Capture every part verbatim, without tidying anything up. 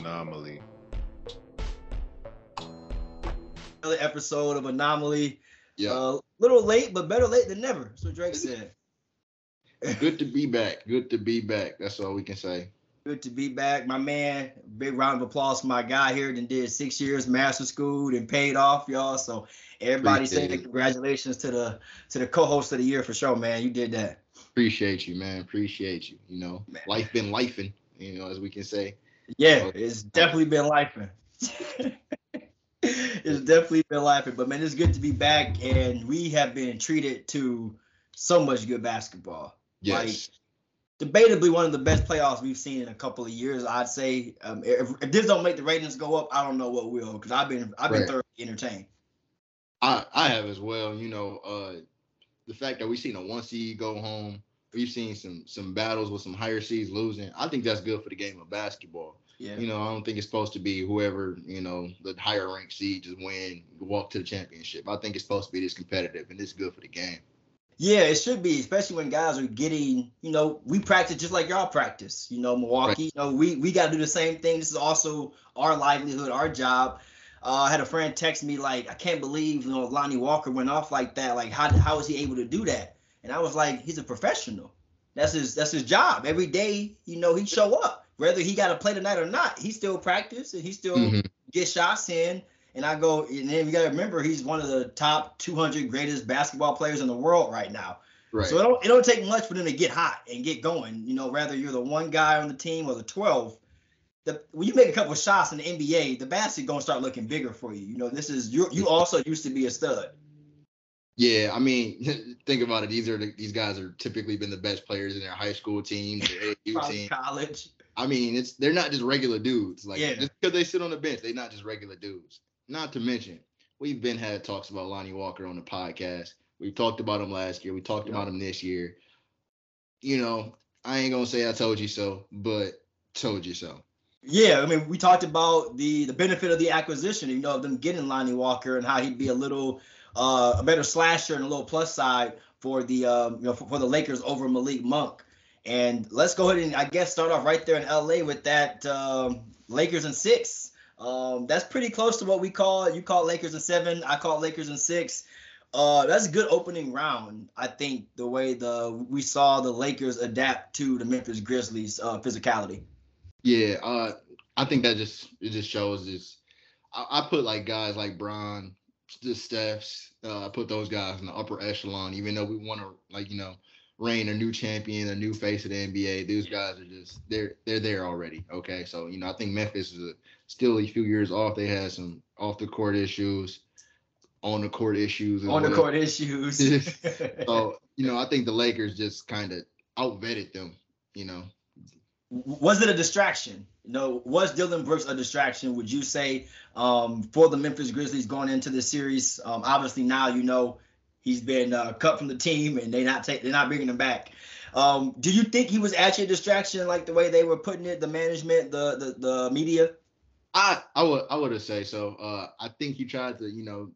Anomaly. Another episode of Anomaly. Yeah. A uh, little late, but better late than never. That's what Drake said. Good to be back. Good to be back. That's all we can say. Good to be back. My man, big round of applause for my guy here that did six years master school and paid off, y'all. So everybody saying congratulations to the to the co-host of the year for sure, man. You did that. Appreciate you, man. Appreciate you. You know, man. Life been lifing, you know, as we can say. Yeah, so, it's definitely been lifing. It's definitely been lifing. But, man, it's good to be back. And we have been treated to so much good basketball. Yes. Like, debatably one of the best playoffs we've seen in a couple of years, I'd say. Um, if, if this don't make the ratings go up, I don't know what will, because I've been I've been right. thoroughly entertained. I, I have as well. You know, uh, the fact that we've seen a one seed go home, we've seen some some battles with some higher seeds losing. I think that's good for the game of basketball. Yeah. You know, I don't think it's supposed to be whoever, you know, the higher ranked seed just win, walk to the championship. I think it's supposed to be this competitive, and it's good for the game. Yeah, it should be, especially when guys are getting, you know, we practice just like y'all practice, you know, Milwaukee. Right. You know, we, we got to do the same thing. This is also our livelihood, our job. Uh, I had a friend text me, like, I can't believe, you know, Lonnie Walker went off like that. Like, how how is he able to do that? And I was like, he's a professional. That's his that's his job. Every day, you know, he show up. Whether he got to play tonight or not, he still practice and he still mm-hmm. get shots in. And I go, and then you got to remember, he's one of the top two hundred greatest basketball players in the world right now. Right. So it don't, it don't take much for them to get hot and get going. You know, whether you're the one guy on the team or the twelve, the, when you make a couple of shots in the N B A, the basket going to start looking bigger for you. You know, this is, you you also used to be a stud. Yeah, I mean, think about it. These are the, these guys are typically been the best players in their high school teams, their A A U team. College. I mean, it's they're not just regular dudes. Like, yeah. Just because they sit on the bench, they're not just regular dudes. Not to mention, we've been had talks about Lonnie Walker on the podcast. We talked about him last year. We talked yeah. about him this year. You know, I ain't going to say I told you so, but told you so. Yeah, I mean, we talked about the, the benefit of the acquisition, you know, of them getting Lonnie Walker and how he'd be a little uh, a better slasher and a little plus side for the um, you know for, for the Lakers over Malik Monk. And let's go ahead and, I guess, start off right there in L A with that um, Lakers in six. Um, that's pretty close to what we call, you call Lakers in seven, I call Lakers in six. Uh, that's a good opening round, I think, the way the we saw the Lakers adapt to the Memphis Grizzlies uh, physicality. Yeah, uh, I think that just it just shows this. I, I put like guys like Bron, the Stephs, uh, I put those guys in the upper echelon, even though we want to, like, you know, reign a new champion, a new face of the N B A. These guys are just they're they're there already. Okay, so you know I think Memphis is a, still a few years off. They had some off the court issues, on the court issues, on the court issues. So you know I think the Lakers just kind of out vetted them. You know, was it a distraction? You know, was Dylan Brooks a distraction? Would you say um, for the Memphis Grizzlies going into the series? Um, obviously now you know. He's been uh, cut from the team, and they not take, they're not bringing him back. Um, do you think he was actually a distraction, like the way they were putting it, the management, the the, the media? I I would I would have say so. Uh, I think he tried to, you know,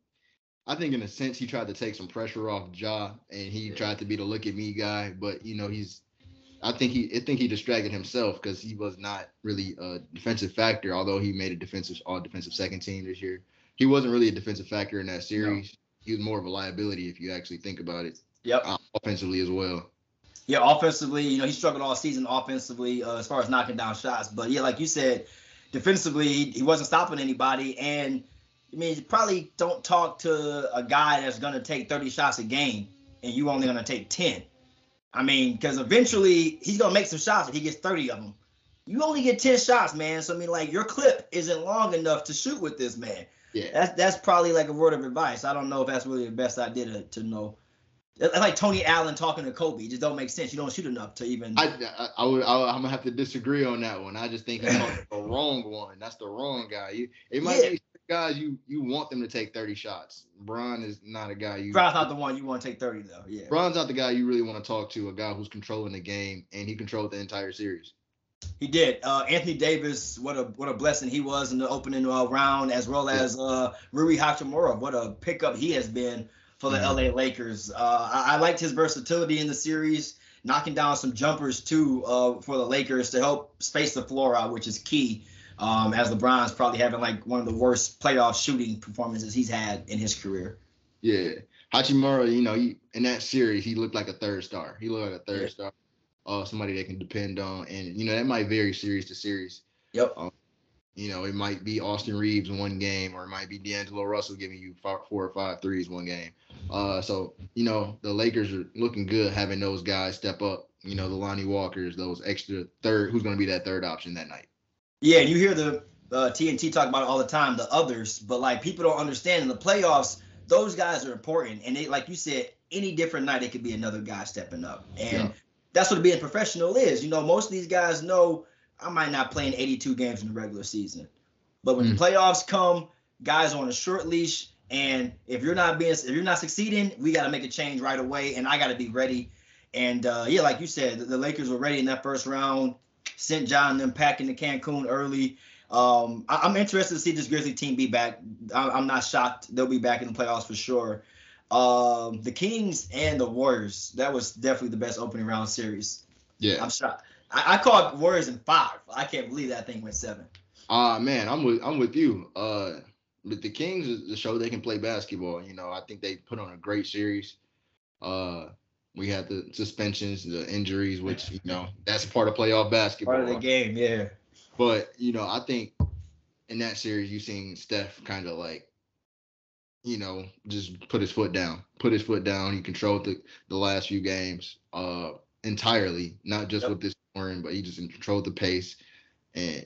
I think in a sense he tried to take some pressure off Ja, and he yeah. tried to be the look at me guy. But you know he's, I think he I think he distracted himself because he was not really a defensive factor. Although he made a defensive all defensive second team this year, he wasn't really a defensive factor in that series. No. He was more of a liability if you actually think about it. Yep. Uh, offensively as well. Yeah, offensively, you know, he struggled all season offensively uh, as far as knocking down shots. But, yeah, like you said, defensively, he, he wasn't stopping anybody. And, I mean, you probably don't talk to a guy that's going to take thirty shots a game and you only going to take ten. I mean, because eventually he's going to make some shots if he gets thirty of them. You only get ten shots, man. So, I mean, like, your clip isn't long enough to shoot with this man. Yeah, that's that's probably like a word of advice. I don't know if that's really the best idea to, to know. It's like Tony Allen talking to Kobe. It just don't make sense. You don't shoot enough to even. I I, I would I, I'm gonna have to disagree on that one. I just think he's talking the wrong one. That's the wrong guy. You it might yeah. be guys you you want them to take thirty shots. Bron is not a guy you. Bron's not the one you want to take thirty though. Yeah. Bron's not the guy you really want to talk to. A guy who's controlling the game, and he controlled the entire series. He did. Uh, Anthony Davis, what a what a blessing he was in the opening uh, round, as well as uh, Rui Hachimura. What a pickup he has been for the mm-hmm. L A Lakers. Uh, I, I liked his versatility in the series, knocking down some jumpers too uh, for the Lakers to help space the floor out, which is key um, as LeBron's probably having like one of the worst playoff shooting performances he's had in his career. Yeah. Hachimura, you know, he, in that series, he looked like a third star. He looked like a third yeah. star, uh, somebody they can depend on. And, you know, that might vary series to series. Yep. Um, you know, it might be Austin Reeves one game, or it might be D'Angelo Russell giving you four, four or five threes one game. Uh, so, you know, the Lakers are looking good having those guys step up. You know, the Lonnie Walkers, those extra third, who's going to be that third option that night. Yeah, you hear the uh, T N T talk about it all the time, the others. But, like, people don't understand in the playoffs, those guys are important. And, they, like you said, any different night, it could be another guy stepping up. And yeah. that's what being professional is. You know, most of these guys know I might not play in eighty-two games in the regular season. But when mm. the playoffs come, guys are on a short leash. And if you're not being, if you're not succeeding, we got to make a change right away. And I got to be ready. And, uh, yeah, like you said, the, the Lakers were ready in that first round. Sent John and them packing to Cancun early. Um, I, I'm interested to see this Grizzly team be back. I, I'm not shocked. They'll be back in the playoffs for sure. Um, the Kings and the Warriors, that was definitely the best opening round series. Yeah. I'm shocked. I, I called Warriors in five. I can't believe that thing went seven. Ah, uh, man, I'm with I'm with you. Uh, but the Kings to show they can play basketball. You know, I think they put on a great series. Uh, we had the suspensions, the injuries, which you know that's part of playoff basketball. Part of the game, yeah. But you know, I think in that series, you seen Steph kind of like, you know, just put his foot down. Put his foot down. He controlled the the last few games uh, entirely, not just yep. with this. But he just controlled the pace, and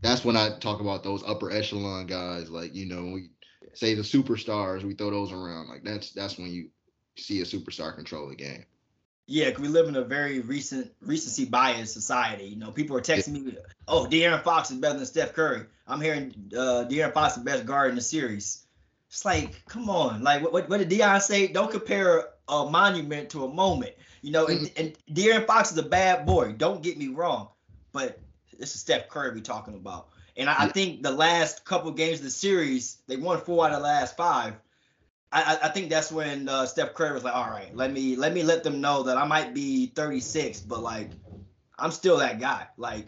that's when I talk about those upper echelon guys. Like you know, we say the superstars, we throw those around. Like that's that's when you see a superstar control the game. Yeah, cause we live in a very recent recency bias society. You know, people are texting yeah. me, "Oh, De'Aaron Fox is better than Steph Curry." I'm hearing uh, De'Aaron Fox is the best guard in the series. It's like, come on, like what what, what did Deion say? Don't compare a monument to a moment. You know, and, and De'Aaron Fox is a bad boy. Don't get me wrong, but this is Steph Curry we're talking about. And I, yeah. I think the last couple games of the series, they won four out of the last five. I, I think that's when uh, Steph Curry was like, all right, let me let me let them know that I might be thirty-six, but, like, I'm still that guy. Like,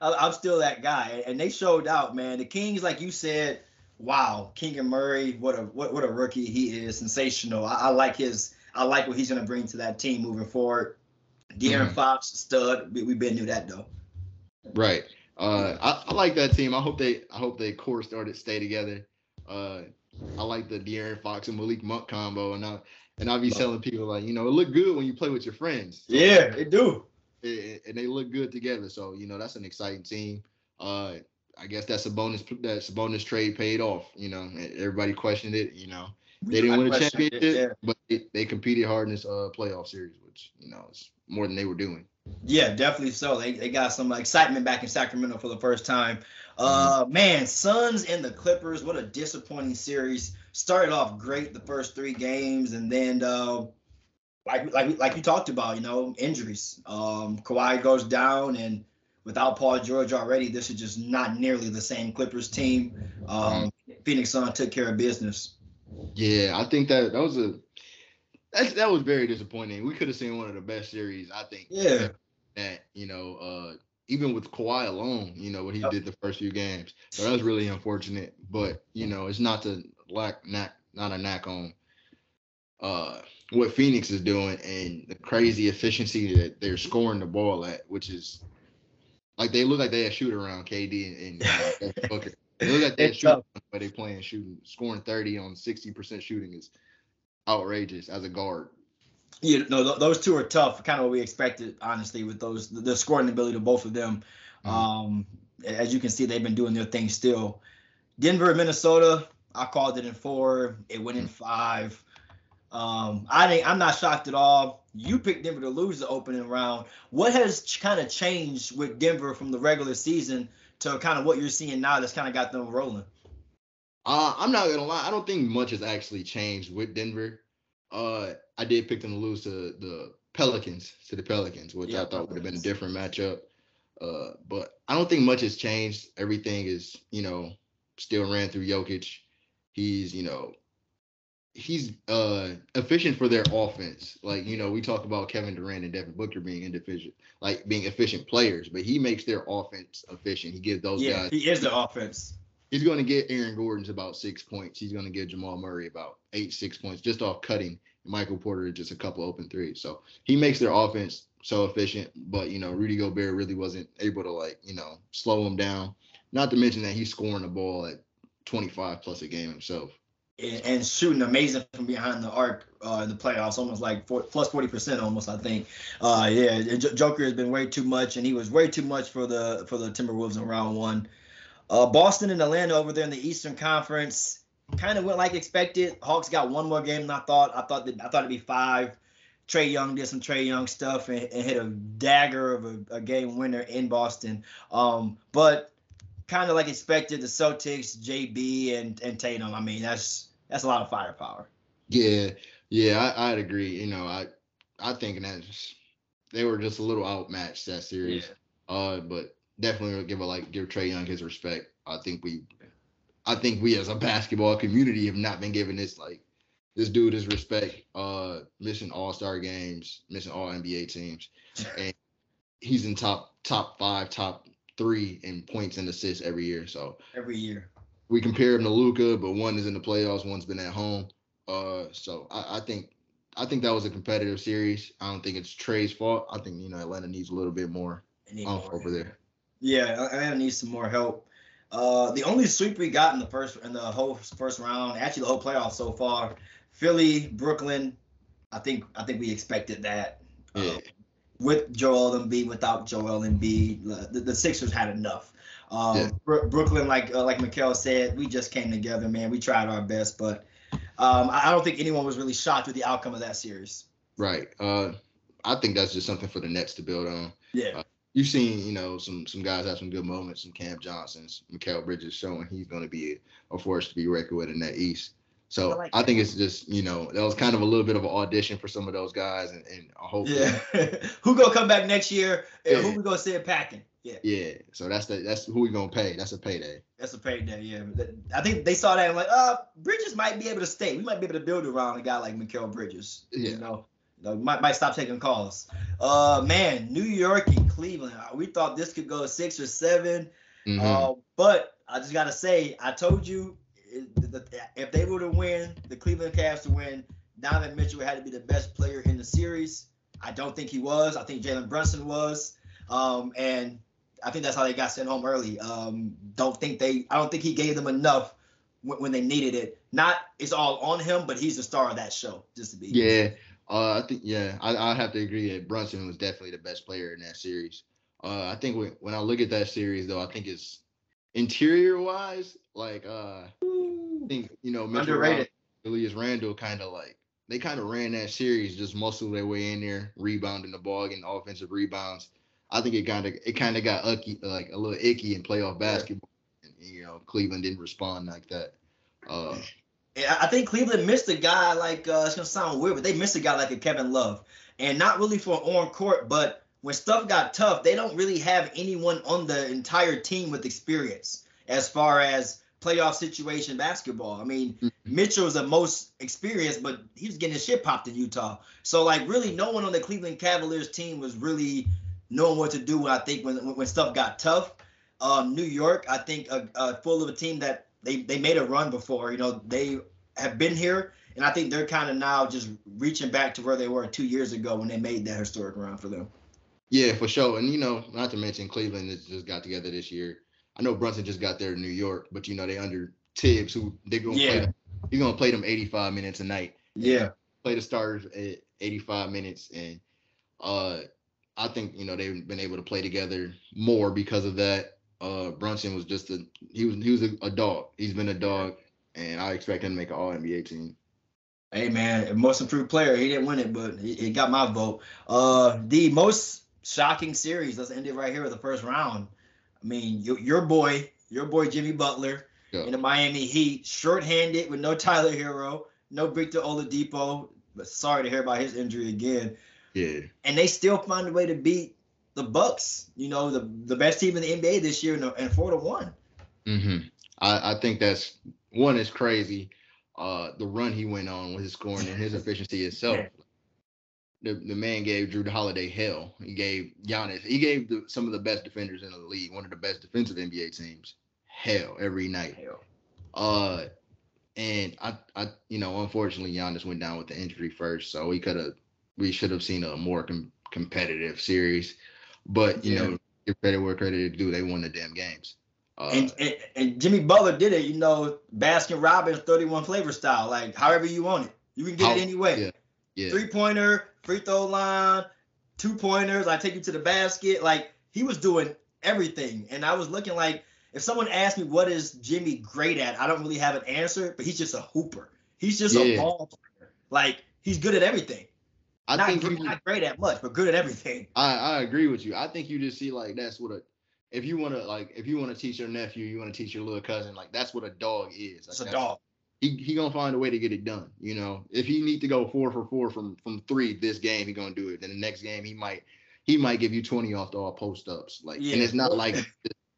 I'm still that guy. And they showed out, man. The Kings, like you said, wow, King and Murray, what a what, what a rookie he is. Sensational. I, I like his – I like what he's going to bring to that team moving forward. De'Aaron mm-hmm. Fox, stud. We, we been knew that though. Right. Uh, I, I like that team. I hope they. I hope they core started stay together. Uh, I like the De'Aaron Fox and Malik Monk combo, and I and I be telling people like, you know, it look good when you play with your friends. So, yeah, they do. It, and they look good together. So you know that's an exciting team. Uh, I guess that's a bonus. That's a bonus trade paid off. You know, everybody questioned it. You know. They didn't win a championship, yeah. but they, they competed hard in this uh, playoff series, which, you know, is more than they were doing. Yeah, definitely so. They they got some excitement back in Sacramento for the first time. Uh, mm-hmm. Man, Suns and the Clippers, what a disappointing series. Started off great the first three games, and then, uh, like, like, like you talked about, you know, injuries. Um, Kawhi goes down, and without Paul George already, this is just not nearly the same Clippers team. Um, mm-hmm. Phoenix Suns took care of business. Yeah, I think that that was a that that was very disappointing. We could have seen one of the best series, I think. Yeah. That you know, uh, even with Kawhi alone, you know what he yep. did the first few games, so that was really unfortunate. But you know, it's not to lack not not a knock on uh, what Phoenix is doing and the crazy efficiency that they're scoring the ball at, which is like they look like they had shoot around K D and, and uh, Booker. They look at that shooting, but they playing shooting, scoring thirty on sixty percent shooting is outrageous as a guard. Yeah, no, th- those two are tough. Kind of what we expected, honestly, with those the scoring ability of both of them. Mm-hmm. Um, as you can see, they've been doing their thing still. Denver, Minnesota, I called it in four. It went in mm-hmm. five. Um, I think I'm not shocked at all. You picked Denver to lose the opening round. What has ch- kind of changed with Denver from the regular season to kind of what you're seeing now that's kind of got them rolling? Uh, I'm not going to lie. I don't think much has actually changed with Denver. Uh, I did pick them to lose to the Pelicans, to the Pelicans, which yeah, I thought would have been a different matchup. Uh, but I don't think much has changed. Everything is, you know, still ran through Jokic. He's, you know, he's uh, efficient for their offense. Like, you know, we talk about Kevin Durant and Devin Booker being inefficient, like being efficient players, but he makes their offense efficient. He gives those yeah, guys. He is the offense. He's going to get Aaron Gordon's about six points. He's going to get Jamal Murray about eight, six points just off cutting. And Michael Porter just a couple open threes. So he makes their offense so efficient. But, you know, Rudy Gobert really wasn't able to, like, you know, slow him down. Not to mention that he's scoring the ball at twenty-five plus a game himself. And shooting amazing from behind the arc uh, in the playoffs, almost like four, plus forty percent almost, I think. Uh, yeah, J- Joker has been way too much, and he was way too much for the for the Timberwolves in round one. Uh, Boston and Atlanta over there in the Eastern Conference kind of went like expected. Hawks got one more game than I thought. I thought that, I thought it'd be five. Trae Young did some Trae Young stuff and, and hit a dagger of a, a game winner in Boston. Um, but kind of like expected, the Celtics, J B, and and Tatum. I mean, that's that's a lot of firepower. Yeah, yeah, I, I'd agree. You know, I I think that they were just a little outmatched that series. Yeah. Uh, but definitely give a like give Trae Young his respect. I think we, I think we as a basketball community have not been giving this like this dude his respect. Uh, missing All Star games, missing All N B A teams, and he's in top top five, top. three in points and assists every year. So every year we compare him to Luka, but one is in the playoffs, one's been at home. Uh, so I, I think I think that was a competitive series. I don't think it's Trae's fault. I think you know Atlanta needs a little bit more off over there. Yeah, Atlanta needs some more help. Uh, the only sweep we got in the first in the whole first round, actually the whole playoff so far, Philly, Brooklyn. I think I think we expected that. Yeah. Um, With Joel Embiid, without Joel Embiid, the, the Sixers had enough. Um, yeah. Br- Brooklyn, like uh, like Mikal said, we just came together, man. We tried our best, but um, I, I don't think anyone was really shocked with the outcome of that series. Right. Uh, I think that's just something for the Nets to build on. Yeah. Uh, you've seen, you know, some some guys have some good moments. Some Cam Johnson's, Mikal Bridges showing he's going to be a force to be reckoned with in that East. So I, like I think it's just, you know, that was kind of a little bit of an audition for some of those guys. And, and I hope. Yeah. Who going to come back next year? And yeah. Who we going to send packing? Yeah. Yeah. So that's the, that's who we going to pay. That's a payday. That's a payday. Yeah. I think they saw that and like, uh, Bridges might be able to stay. We might be able to build around a guy like Mikal Bridges. Yeah. You know, you know might, might stop taking calls. Uh, man, New York and Cleveland. We thought this could go six or seven. Mm-hmm. Uh, but I just got to say, I told you. If they were to win, the Cleveland Cavs to win, Donovan Mitchell had to be the best player in the series. I don't think he was. I think Jalen Brunson was, um, and I think that's how they got sent home early. Um, don't think they. I don't think he gave them enough when, when they needed it. Not it's all on him, but he's the star of that show. Just to be. Yeah, uh, I think yeah, I I have to agree that Brunson was definitely the best player in that series. Uh, I think when when I look at that series though, I think it's interior wise, like. Uh, I think, you know, Mitchell, Julius Randle kind of like they kind of ran that series, just muscled their way in there, rebounding the ball, getting offensive rebounds. I think it kind of it kind of got icky, like a little icky in playoff basketball. And, you know, Cleveland didn't respond like that. Uh, yeah, I think Cleveland missed a guy like uh, it's gonna sound weird, but they missed a guy like a Kevin Love, and not really for an on court, but when stuff got tough, they don't really have anyone on the entire team with experience as far as playoff situation basketball. I mean, mm-hmm. Mitchell's the most experienced, but he was getting his shit popped in Utah. So, like, really no one on the Cleveland Cavaliers team was really knowing what to do, I think, when when stuff got tough. Um, New York, I think, uh, uh, full of a team that they, they made a run before. You know, they have been here, and I think they're kind of now just reaching back to where they were two years ago when they made that historic run for them. Yeah, for sure. And, you know, not to mention Cleveland has just got together this year. I know Brunson just got there in New York, but you know they under Tibbs, who they're gonna yeah. play. Them. He's gonna play them eighty-five minutes a night. Yeah, play the starters at eighty-five minutes, and uh, I think you know they've been able to play together more because of that. Uh, Brunson was just a he was he was a, a dog. He's been a dog, and I expect him to make an All N B A team. Hey man, most improved player. He didn't win it, but he, he got my vote. Uh, the most shocking series. Let's end it right here with the first round. I mean, your, your boy, your boy Jimmy Butler yeah. in the Miami Heat, shorthanded with no Tyler Hero, no Victor Oladipo. But sorry to hear about his injury again. Yeah. And they still find a way to beat the Bucks. You know, the, the best team in the N B A this year, and four to one. Mm-hmm. I, I think that's one is crazy. uh, the run he went on with his scoring and his efficiency itself. Yeah. The the man gave Jrue Holiday hell. He gave Giannis. He gave the, some of the best defenders in the league, one of the best defensive N B A teams, hell every night. Hell. Uh, and I, I, you know, unfortunately Giannis went down with the injury first, so we could have, we should have seen a more com- competitive series. But you yeah. know, give credit where credit is due. They won the damn games. Uh, and, and and Jimmy Butler did it. You know, Baskin Robbins thirty-one flavor style. Like however you want it, you can get how, it anyway. Yeah. Yeah. Three pointer, free throw line, two pointers. I take you to the basket. Like he was doing everything, and I was looking like if someone asked me what is Jimmy great at, I don't really have an answer. But he's just a hooper. He's just yeah. a ball player. Like he's good at everything. I not think great, not great at much, but good at everything. I, I agree with you. I think you just see like that's what a if you want to like if you want to teach your nephew, you want to teach your little cousin. Like that's what a dog is. Like, it's a dog. He he gonna find a way to get it done, you know. If he need to go four for four from, from three this game, he gonna do it. Then the next game he might he might give you twenty off the all post ups, like. Yeah. And it's not like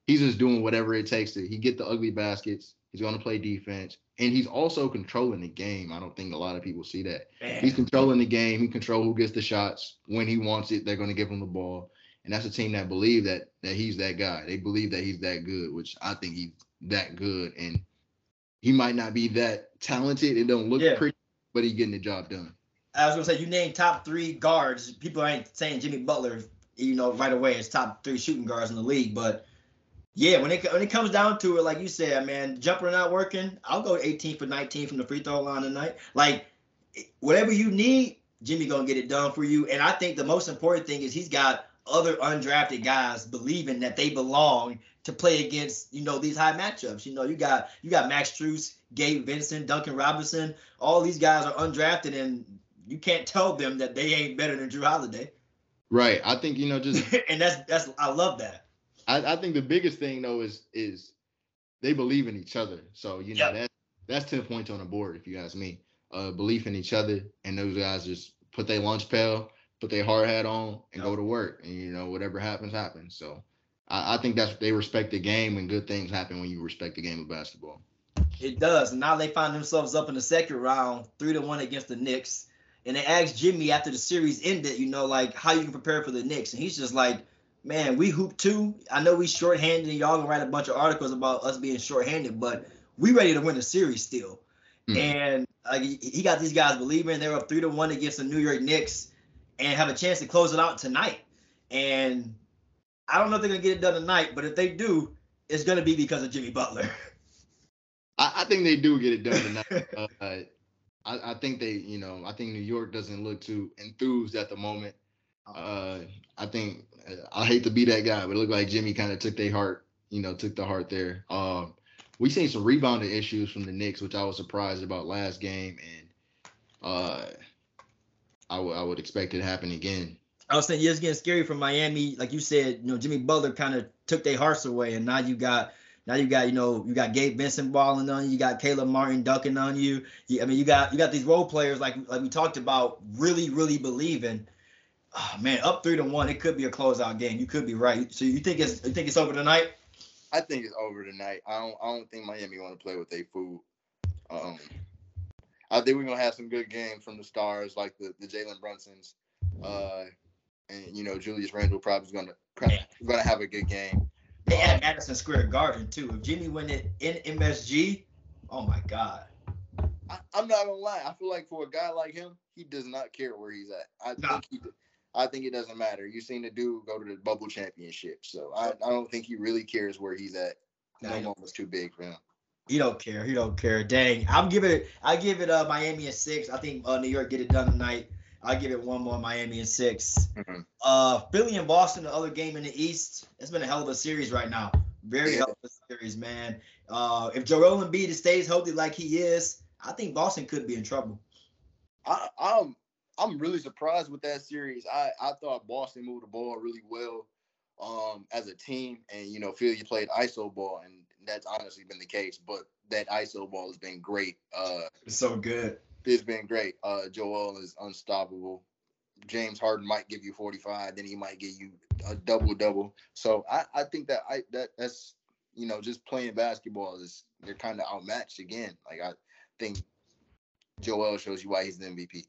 he's just doing whatever it takes to he get the ugly baskets. He's gonna play defense, and he's also controlling the game. I don't think a lot of people see that. Man. He's controlling the game. He control who gets the shots when he wants it. They're gonna give him the ball, and that's a team that believe that that he's that guy. They believe that he's that good, which I think he's that good and. He might not be that talented. It don't look yeah. pretty, but he's getting the job done. I was going to say, you named top three guards. People ain't saying Jimmy Butler, you know, right away is top three shooting guards in the league. But, yeah, when it when it comes down to it, like you said, man, jumper not working, I'll go eighteen for nineteen from the free throw line tonight. Like, whatever you need, Jimmy going to get it done for you. And I think the most important thing is he's got other undrafted guys believing that they belong to play against, you know, these high matchups. You know, you got you got Max Strus, Gabe Vincent, Duncan Robinson. All these guys are undrafted, and you can't tell them that they ain't better than Jrue Holiday. Right. I think, you know, just – and that's – that's I love that. I, I think the biggest thing, though, is is they believe in each other. So, you know, yep. that, that's ten points on the board, if you ask me. Uh, belief in each other, and those guys just put their lunch pail, put their hard hat on, and yep. go to work. And, you know, whatever happens, happens. So – I think that's they respect the game, and good things happen when you respect the game of basketball. It does. Now they find themselves up in the second round, three to one against the Knicks. And they asked Jimmy after the series ended, you know, like how you can prepare for the Knicks. And he's just like, man, we hoop too. I know we shorthanded, and y'all gonna write a bunch of articles about us being shorthanded, but we ready to win the series still. Mm. And uh, he got these guys believing. They're up three to one against the New York Knicks, and have a chance to close it out tonight. And I don't know if they're going to get it done tonight, but if they do, it's going to be because of Jimmy Butler. I, I think they do get it done tonight. uh, I, I think they, you know, I think New York doesn't look too enthused at the moment. Uh, I think, I hate to be that guy, but it looked like Jimmy kind of took their heart, you know, took the heart there. Um, we seen some rebounding issues from the Knicks, which I was surprised about last game, and uh, I, w- I would expect it to happen again. I was saying, yeah, it's getting scary for Miami. Like you said, you know, Jimmy Butler kind of took their hearts away, and now you got, now you got, you know, you got Gabe Vincent balling on you, you got Caleb Martin dunking on you. you. I mean, you got you got these role players like like we talked about, really, really believing. Oh man, up three to one, it could be a closeout game. You could be right. So you think it's you think it's over tonight? I think it's over tonight. I don't I don't think Miami want to play with their food. Um, I think we're gonna have some good games from the stars, like the the Jalen Brunsons. Uh, And, you know, Julius Randle probably is going to have a good game. They um, had Madison Square Garden, too. If Jimmy went in, in M S G, oh, my God. I, I'm not going to lie. I feel like for a guy like him, he does not care where he's at. I nah. think he, I think it doesn't matter. You've seen the dude go to the bubble championship. So, I, I don't think he really cares where he's at. Nah, no one was too big for him. He don't care. He don't care. Dang. I'm giving it, I give it uh, Miami a six. I think uh, New York get it done tonight. I'll give it one more, Miami and six. Mm-hmm. Uh, Philly and Boston, the other game in the East. It's been a hell of a series right now. Very yeah. hell of a series, man. Uh, if Joel Embiid stays healthy like he is, I think Boston could be in trouble. I, I'm I'm really surprised with that series. I, I thought Boston moved the ball really well um, as a team. And, you know, Philly played I S O ball, and that's honestly been the case. But that I S O ball has been great. Uh, it's so good. It's been great. Uh, Joel is unstoppable. James Harden might give you forty-five, then he might give you a double-double. So I, I think that I that that's you know just playing basketball is they're kind of outmatched again. Like I think Joel shows you why he's the M V P.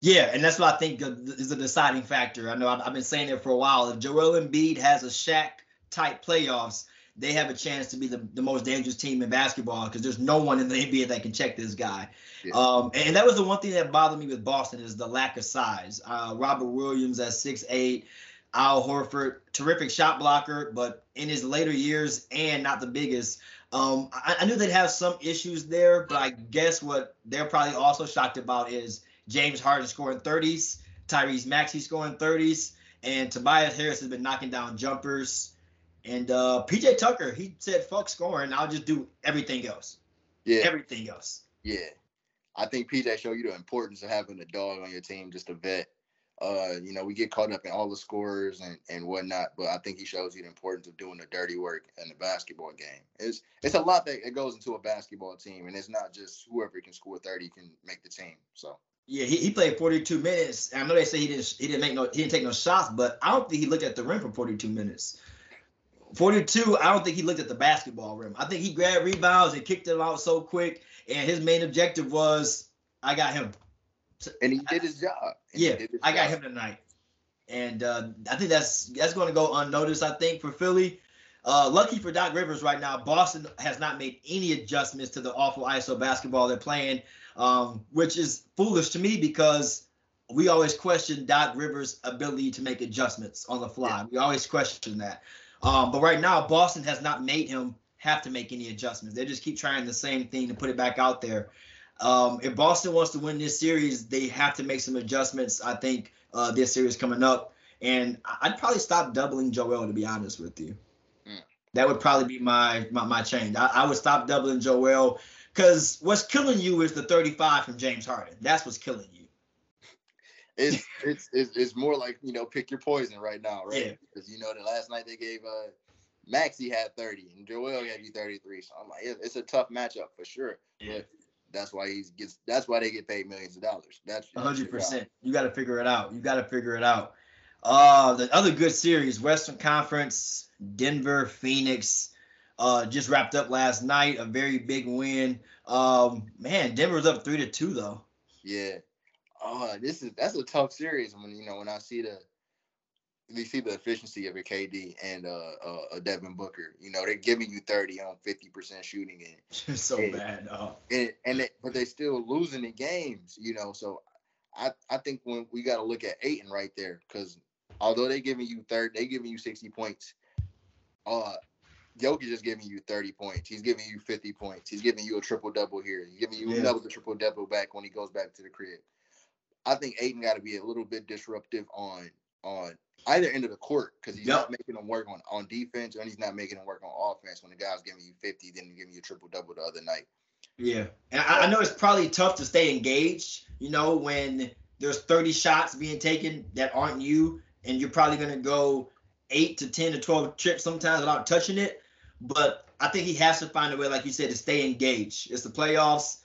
Yeah, and that's what I think is a deciding factor. I know I've been saying it for a while. If Joel Embiid has a Shaq-type playoffs, they have a chance to be the, the most dangerous team in basketball because there's no one in the N B A that can check this guy. Yeah. Um, and that was the one thing that bothered me with Boston is the lack of size. Uh, Robert Williams at six eight, Al Horford, terrific shot blocker, but in his later years and not the biggest. Um, I, I knew they'd have some issues there, but I guess what they're probably also shocked about is James Harden scoring thirties, Tyrese Maxey scoring thirties, and Tobias Harris has been knocking down jumpers. And uh, P J Tucker, he said, fuck scoring. I'll just do everything else. Yeah. Everything else. Yeah. I think P J showed you the importance of having a dog on your team, just a vet. Uh, you know, we get caught up in all the scores and, and whatnot, but I think he shows you the importance of doing the dirty work in the basketball game. It's it's a lot that it goes into a basketball team, and it's not just whoever can score thirty can make the team. So yeah, he, he played forty-two minutes. I know they say he didn't he didn't make no he didn't take no shots, but I don't think he looked at the rim for forty-two minutes. forty-two, I don't think he looked at the basketball rim. I think he grabbed rebounds and kicked them out so quick, and his main objective was, I got him. And he did his job. And yeah, his I got job. him tonight. And uh, I think that's that's going to go unnoticed, I think, for Philly. Uh, lucky for Doc Rivers right now, Boston has not made any adjustments to the awful I S O basketball they're playing, um, which is foolish to me because we always question Doc Rivers' ability to make adjustments on the fly. Yeah. We always question that. Um, but right now, Boston has not made him have to make any adjustments. They just keep trying the same thing to put it back out there. Um, if Boston wants to win this series, they have to make some adjustments, I think, uh, this series coming up. And I'd probably stop doubling Joel, to be honest with you. Mm. That would probably be my my, my change. I, I would stop doubling Joel because what's killing you is the thirty-five from James Harden. That's what's killing you. It's, it's it's it's more like, you know, pick your poison right now, right? Because yeah. you know that last night they gave uh, Maxey had thirty and Joel gave you thirty-three. So I'm like, it's a tough matchup for sure. Yeah. But that's why he gets. That's why they get paid millions of dollars. That's one hundred percent. You got to figure it out. You got to figure it out. Uh, the other good series, Western Conference, Denver, Phoenix, uh, just wrapped up last night. A very big win. Um, man, Denver's up three to two though. Yeah. Oh, this is that's a tough series. When you know when I see the, we see the efficiency of a K D and uh, uh, Devin Booker. You know they're giving you thirty on fifty percent shooting and so and, bad. Oh. And and it, but they're still losing in games. You know, so I I think when we got to look at Ayton right there because although they're giving you third, they giving you sixty points. Uh, Jokic is giving you thirty points. He's giving you fifty points. He's giving you a triple double here. He's giving you yeah. another triple double back when he goes back to the crib. I think Ayton got to be a little bit disruptive on on either end of the court because he's yep. not making them work on, on defense and he's not making them work on offense. When the guy's giving you fifty, then he's giving you a triple-double the other night. Yeah, and I, I know it's probably tough to stay engaged, you know, when there's thirty shots being taken that aren't you, and you're probably going to go eight to ten to twelve trips sometimes without touching it. But I think he has to find a way, like you said, to stay engaged. It's the playoffs.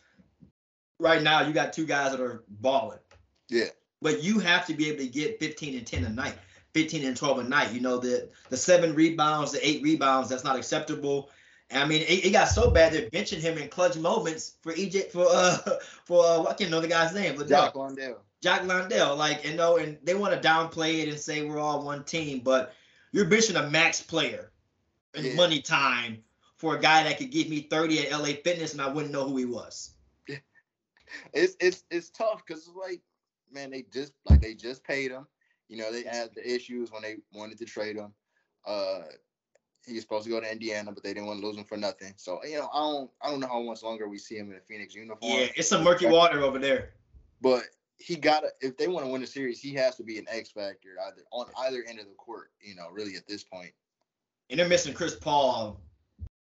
Right now, you got two guys that are balling. Yeah, but you have to be able to get fifteen and ten a night, fifteen and twelve a night. You know, the the seven rebounds, the eight rebounds, that's not acceptable. And, I mean, it, it got so bad they're benching him in clutch moments for E J for uh for uh, I can't know the guy's name, but Jock Landale. Jock Landale, like you know, and they want to downplay it and say we're all one team, but you're benching a max player in yeah. money time for a guy that could give me thirty at L A Fitness and I wouldn't know who he was. Yeah. It's it's it's tough because it's like. Man, they just like they just paid him. You know, they had the issues when they wanted to trade him. Uh, he was supposed to go to Indiana, but they didn't want to lose him for nothing. So you know, I don't, I don't know how much longer we see him in a Phoenix uniform. Yeah, it's some murky water over there. But he got to, if they want to win the series, he has to be an X factor either on either end of the court. You know, really at this point. And they're missing Chris Paul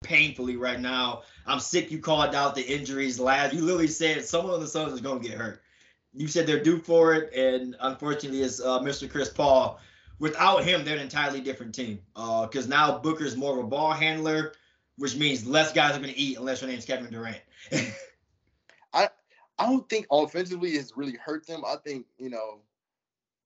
painfully right now. I'm sick. You called out the injuries last. You literally said someone on the Suns is gonna get hurt. You said they're due for it, and unfortunately, it's uh, Mister Chris Paul. Without him, they're an entirely different team because uh, now Booker's more of a ball handler, which means less guys are going to eat unless your name's Kevin Durant. I I don't think offensively it's really hurt them. I think, you know,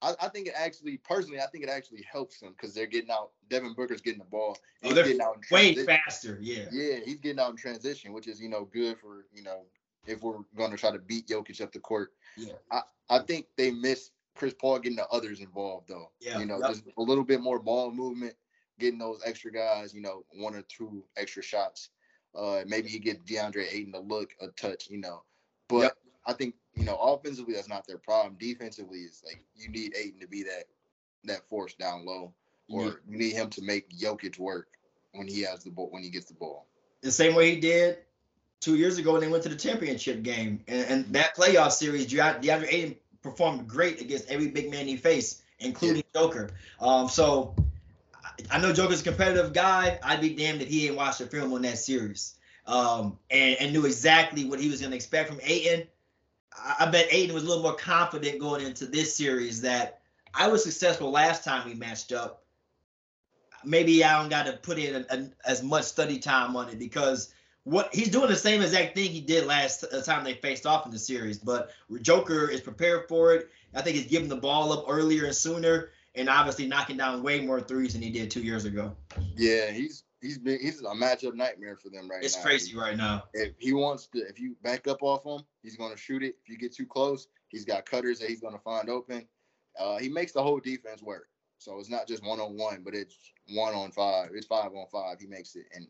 I, I think it actually, personally, I think it actually helps them because they're getting out, Devin Booker's getting the ball. Oh, they're getting out in way faster, yeah. Yeah, he's getting out in transition, which is, you know, good for, you know, if we're going to try to beat Jokic up the court. Yeah. I, I think they missed Chris Paul getting the others involved, though. Yeah, you know, yep. just a little bit more ball movement, getting those extra guys, you know, one or two extra shots. Uh, maybe you get DeAndre Ayton a look, a touch, you know. But yep. I think, you know, offensively, that's not their problem. Defensively, it's like you need Ayton to be that that force down low, or yeah. you need him to make Jokic work when he has the ball, when he gets the ball. The same way he did two years ago when they went to the championship game. And, and that playoff series, DeAndre Ayton performed great against every big man he faced, including yeah. Joker. Um, so I know Joker's a competitive guy. I'd be damned if he ain't watched a film on that series um, and, and knew exactly what he was going to expect from Ayton. I, I bet Ayton was a little more confident going into this series that I was successful last time we matched up. Maybe I don't got to put in a, a, as much study time on it because what he's doing the same exact thing he did last time they faced off in the series. But Joker is prepared for it. I think he's giving the ball up earlier and sooner, and obviously knocking down way more threes than he did two years ago. Yeah, he's he's been he's a matchup nightmare for them right it's now. It's crazy right now. If he wants to, if you back up off him, he's going to shoot it. If you get too close, he's got cutters that he's going to find open. Uh, he makes the whole defense work. So it's not just one on one, but it's one on five. It's five on five. He makes it, and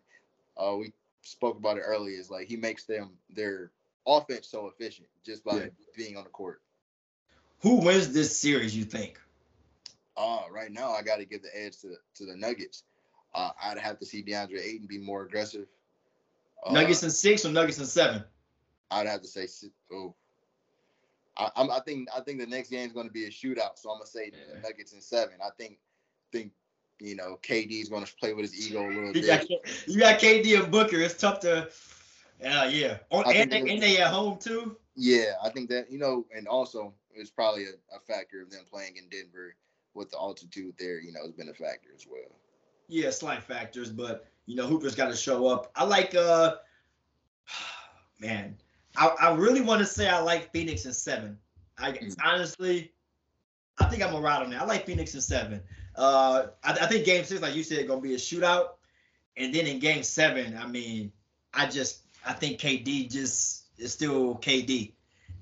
uh, we spoke about it earlier. It's like he makes them their offense so efficient just by yeah. being on the court. Who wins this series, you think? Uh, right now, I got to give the edge to to the Nuggets. Uh, I'd have to see DeAndre Ayton be more aggressive. Uh, Nuggets in six or Nuggets in seven? I'd have to say six. Oh, I, I'm, I think I think the next game is going to be a shootout, so I'm gonna say yeah. Nuggets in seven. I think think you know K D's going to play with his ego a little bit. Got, you got K D and Booker. It's tough to. Uh, yeah, oh, and, they, and they at home too. Yeah, I think that you know, and also it's probably a, a factor of them playing in Denver with the altitude there. You know, it's been a factor as well. Yeah, slight factors, but you know, Hooper's got to show up. I like, uh, man. I, I really want to say I like Phoenix in seven. I mm. honestly, I think I'm gonna ride on that. I like Phoenix in seven. Uh, I, I think game six, like you said, gonna be a shootout, and then in game seven, I mean, I just I think K D just is still K D,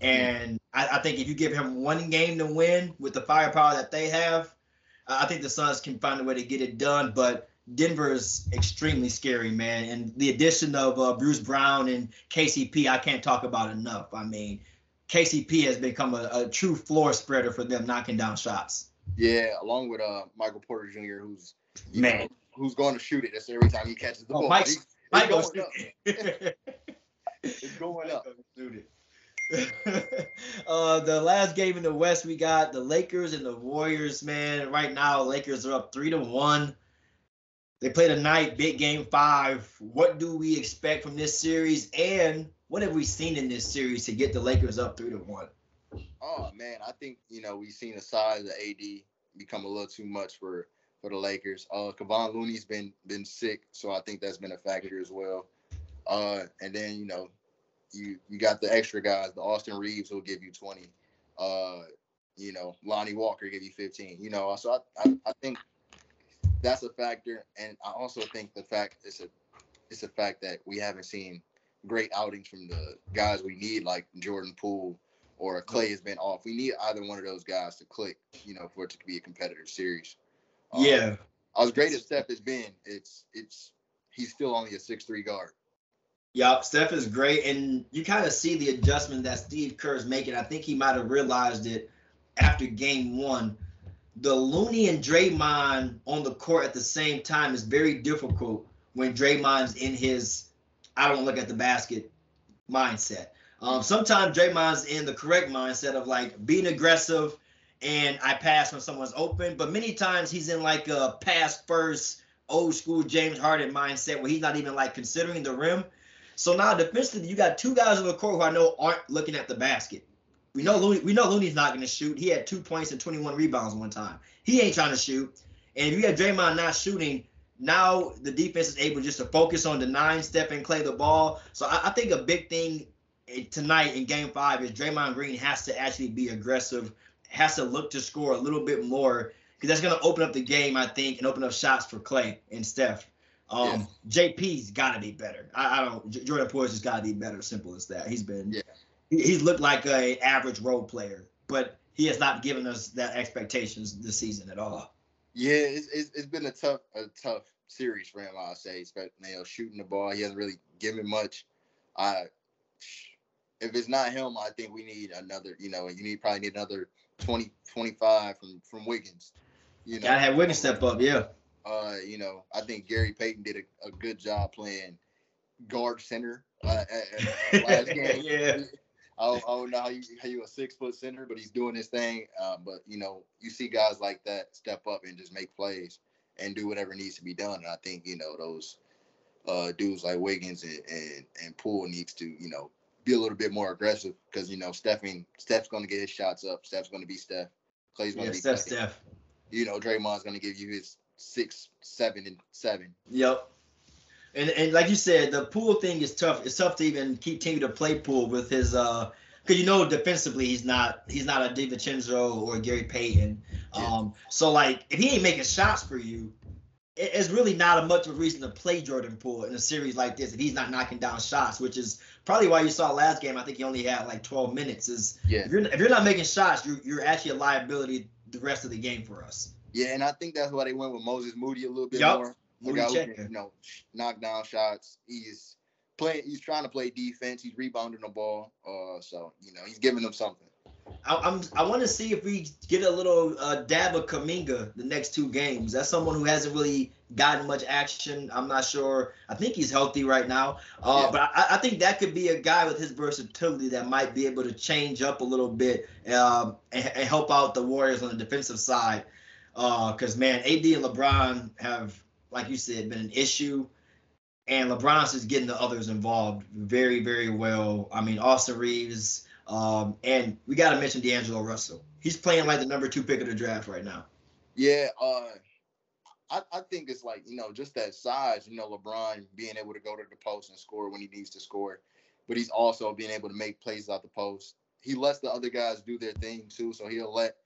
and mm. I, I think if you give him one game to win with the firepower that they have, I think the Suns can find a way to get it done, but. Denver is extremely scary, man. And the addition of uh, Bruce Brown and K C P, I can't talk about enough. I mean, K C P has become a, a true floor spreader for them, knocking down shots. Yeah, along with uh, Michael Porter Junior, who's man, know, who's going to shoot it. That's every time he catches the oh, ball. Mike's, it's, it's going up. it's going up. Shoot it. uh, the last game in the West, we got the Lakers and the Warriors, man. Right now, Lakers are up three to one. They play tonight, big game five. What do we expect from this series? And what have we seen in this series to get the Lakers up three to one? Oh, man, I think, you know, we've seen the size of A D become a little too much for, for the Lakers. Uh, Kevon Looney's been been sick, so I think that's been a factor as well. Uh, and then, you know, you, you got the extra guys. The Austin Reeves will give you twenty. Uh, you know, Lonnie Walker give you fifteen. You know, so I I, I think – that's a factor, and I also think the fact it's a it's a fact that we haven't seen great outings from the guys we need, like Jordan Poole or Clay has been off. We need either one of those guys to click, you know, for it to be a competitive series. Um, yeah. As great as Steph has been, it's it's he's still only a six three guard. Yup, Steph is great, and you kind of see the adjustment that Steve Kerr's making. I think he might have realized it after game one. The Looney and Draymond on the court at the same time is very difficult when Draymond's in his I don't look at the basket mindset. Um, sometimes Draymond's in the correct mindset of like being aggressive and I pass when someone's open, but many times he's in like a pass first old school James Harden mindset where he's not even like considering the rim. So now defensively, you got two guys on the court who I know aren't looking at the basket. We know Looney, we know Looney's not going to shoot. He had two points and twenty-one rebounds one time. He ain't trying to shoot. And if you have Draymond not shooting, now the defense is able just to focus on denying Steph and Clay the ball. So I, I think a big thing tonight in Game Five is Draymond Green has to actually be aggressive, has to look to score a little bit more because that's going to open up the game, I think, and open up shots for Clay and Steph. Um, yeah. J P's got to be better. I, I don't. Jordan Poire's just got to be better. Simple as that. He's been. Yeah. He, he's looked like an average role player, but he has not given us that expectations this season at all. Yeah, it's it's, it's been a tough a tough series for him. I'll say, you know, shooting the ball, he hasn't really given much. I, if it's not him, I think we need another. You know, you need probably need another twenty, twenty-five from from Wiggins. You know, gotta have Wiggins step up. Yeah. Uh, you know, I think Gary Payton did a, a good job playing guard center uh, at, at last game. Yeah. I don't, I don't know how you how you a six foot center, but he's doing his thing. Uh, but you know, you see guys like that step up and just make plays and do whatever needs to be done. And I think you know those uh, dudes like Wiggins and, and and Poole needs to you know be a little bit more aggressive because you know Stephing, Steph's going to get his shots up. Steph's going to be Steph. Clay's going to yeah, be Steph. Steph. You know, Draymond's going to give you his six, seven, and seven. Yep. And and like you said, the Poole thing is tough. It's tough to even continue to play Poole with his uh, because you know defensively he's not he's not a DiVincenzo or Gary Payton. Yeah. Um, so like if he ain't making shots for you, it, it's really not a much of a reason to play Jordan Poole in a series like this if he's not knocking down shots, which is probably why you saw last game. I think he only had like twelve minutes. Is yeah. if you're if you're not making shots, you're you're actually a liability the rest of the game for us. Yeah, and I think that's why they went with Moses Moody a little bit yep. more. Who can, you know, knock down shots. He's playing. He's trying to play defense. He's rebounding the ball. Uh, so you know, he's giving them something. I, I'm. I want to see if we get a little uh, dab of Kuminga the next two games. That's someone who hasn't really gotten much action. I'm not sure. I think he's healthy right now. Uh, yeah. But I, I think that could be a guy with his versatility that might be able to change up a little bit uh, and, and help out the Warriors on the defensive side. Because uh, man, A D and LeBron have. Like you said, been an issue, and LeBron's just getting the others involved very, very well. I mean, Austin Reeves, um, and we got to mention D'Angelo Russell. He's playing like the number two pick of the draft right now. Yeah, uh, I, I think it's like, you know, just that size, you know, LeBron being able to go to the post and score when he needs to score, but he's also being able to make plays out the post. He lets the other guys do their thing, too, so he'll let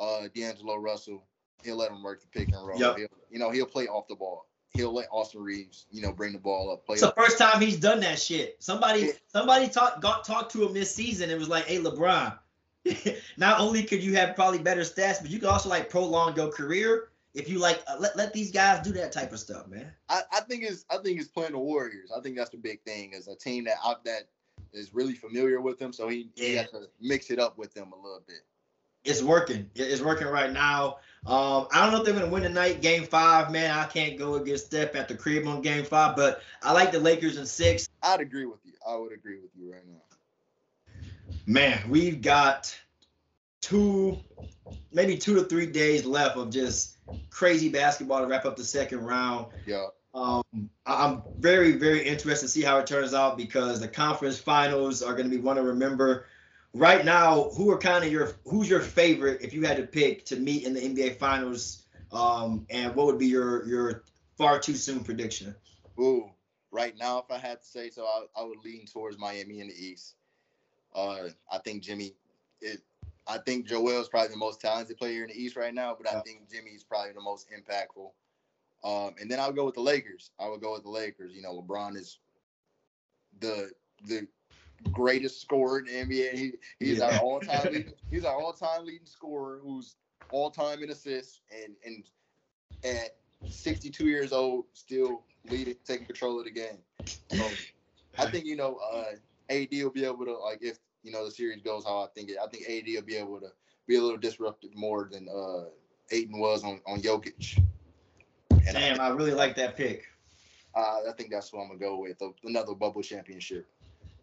uh, D'Angelo Russell. He'll let him work the pick and roll. Yep. He'll, you know, he'll play off the ball. He'll let Austin Reeves, you know, bring the ball up. Play it's up. The first time he's done that shit. Somebody yeah. somebody talked got talked to him this season and was like, hey, LeBron, not only could you have probably better stats, but you could also, like, prolong your career if you, like, uh, let, let these guys do that type of stuff, man. I, I think it's I think it's playing the Warriors. I think that's the big thing is a team that out that is really familiar with him, so he, yeah. he has to mix it up with them a little bit. It's working. It's working right now. Um, I don't know if they're going to win tonight, game five. Man, I can't go against Steph at the crib on game five, but I like the Lakers in six. I'd agree with you. I would agree with you right now. Man, we've got two, maybe two to three days left of just crazy basketball to wrap up the second round. Yeah. Um, I'm very, very interested to see how it turns out because the conference finals are going to be one to remember. Right now, who are kind of your who's your favorite if you had to pick to meet in the N B A Finals, um, and what would be your your far too soon prediction? Ooh, right now, if I had to say so, I, I would lean towards Miami in the East. Uh, I think Jimmy, it, I think Joel is probably the most talented player in the East right now, but I think Jimmy is probably the most impactful. Um, and then I would go with the Lakers. I would go with the Lakers. You know, LeBron is the the. greatest scorer in the N B A. He, he's yeah. our all-time leading, he's our all-time leading scorer who's all-time in assists and and at sixty-two years old still leading, taking control of the game. So I think you know uh, A D will be able to like if you know the series goes how I think it. I think A D will be able to be a little disruptive more than uh, Ayton was on on Jokic. And Damn, I, I really like that pick. Uh, I think that's what I'm gonna go with. Another bubble championship.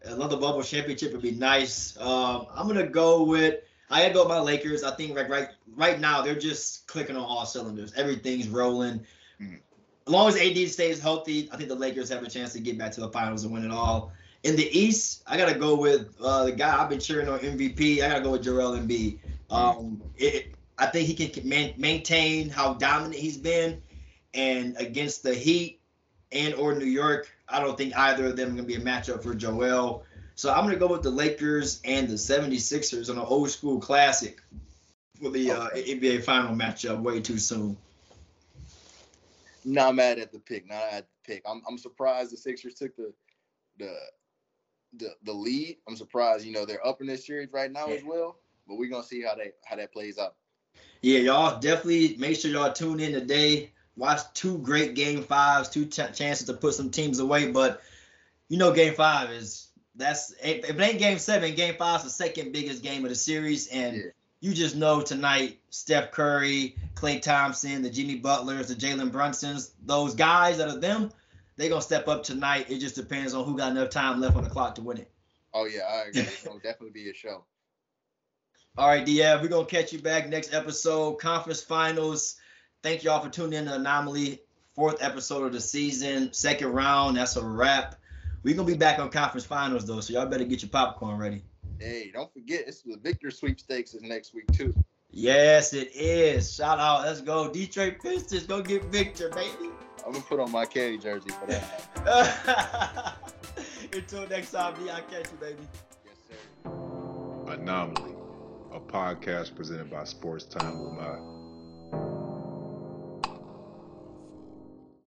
Another bubble championship would be nice. Um, I'm gonna go with I gotta go with my Lakers. I think like right right now they're just clicking on all cylinders. Everything's rolling. Mm-hmm. As long as A D stays healthy, I think the Lakers have a chance to get back to the finals and win it all. In the East, I gotta go with uh, the guy I've been cheering on M V P. I gotta go with Joel Embiid. Um, it, I think he can man, maintain how dominant he's been, and against the Heat and or New York. I don't think either of them are going to be a matchup for Joel. So I'm going to go with the Lakers and the seventy-sixers on an old school classic for the uh, N B A final matchup way too soon. Not mad at the pick. Not at the pick. I'm I'm surprised the Sixers took the the the, the lead. I'm surprised. You know, they're up in this series right now yeah. as well. But we're gonna see how they how that plays out. Yeah, y'all definitely make sure y'all tune in today. Watch two great game fives, two ch- chances to put some teams away. But you know, game five is that's if it ain't game seven, game five is the second biggest game of the series, and yeah. you just know tonight, Steph Curry, Klay Thompson, the Jimmy Butlers, the Jalen Brunsons, those guys that are them, they're going to step up tonight. It just depends on who got enough time left on the clock to win it. Oh, yeah, I agree. It's going to definitely be a show. All right, D F, we're going to catch you back next episode, Conference Finals. Thank you all for tuning in to Anomaly, fourth episode of the season, second round. That's a wrap. We're going to be back on Conference Finals, though, so y'all better get your popcorn ready. Hey, don't forget, it's the Victor Sweepstakes is next week, too. Yes, it is. Shout out. Let's go. Detroit Pistons, go get Victor, baby. I'm going to put on my K jersey for that. Until next time, D, I'll catch you, baby. Yes, sir. Anomaly, a podcast presented by Sports Time with my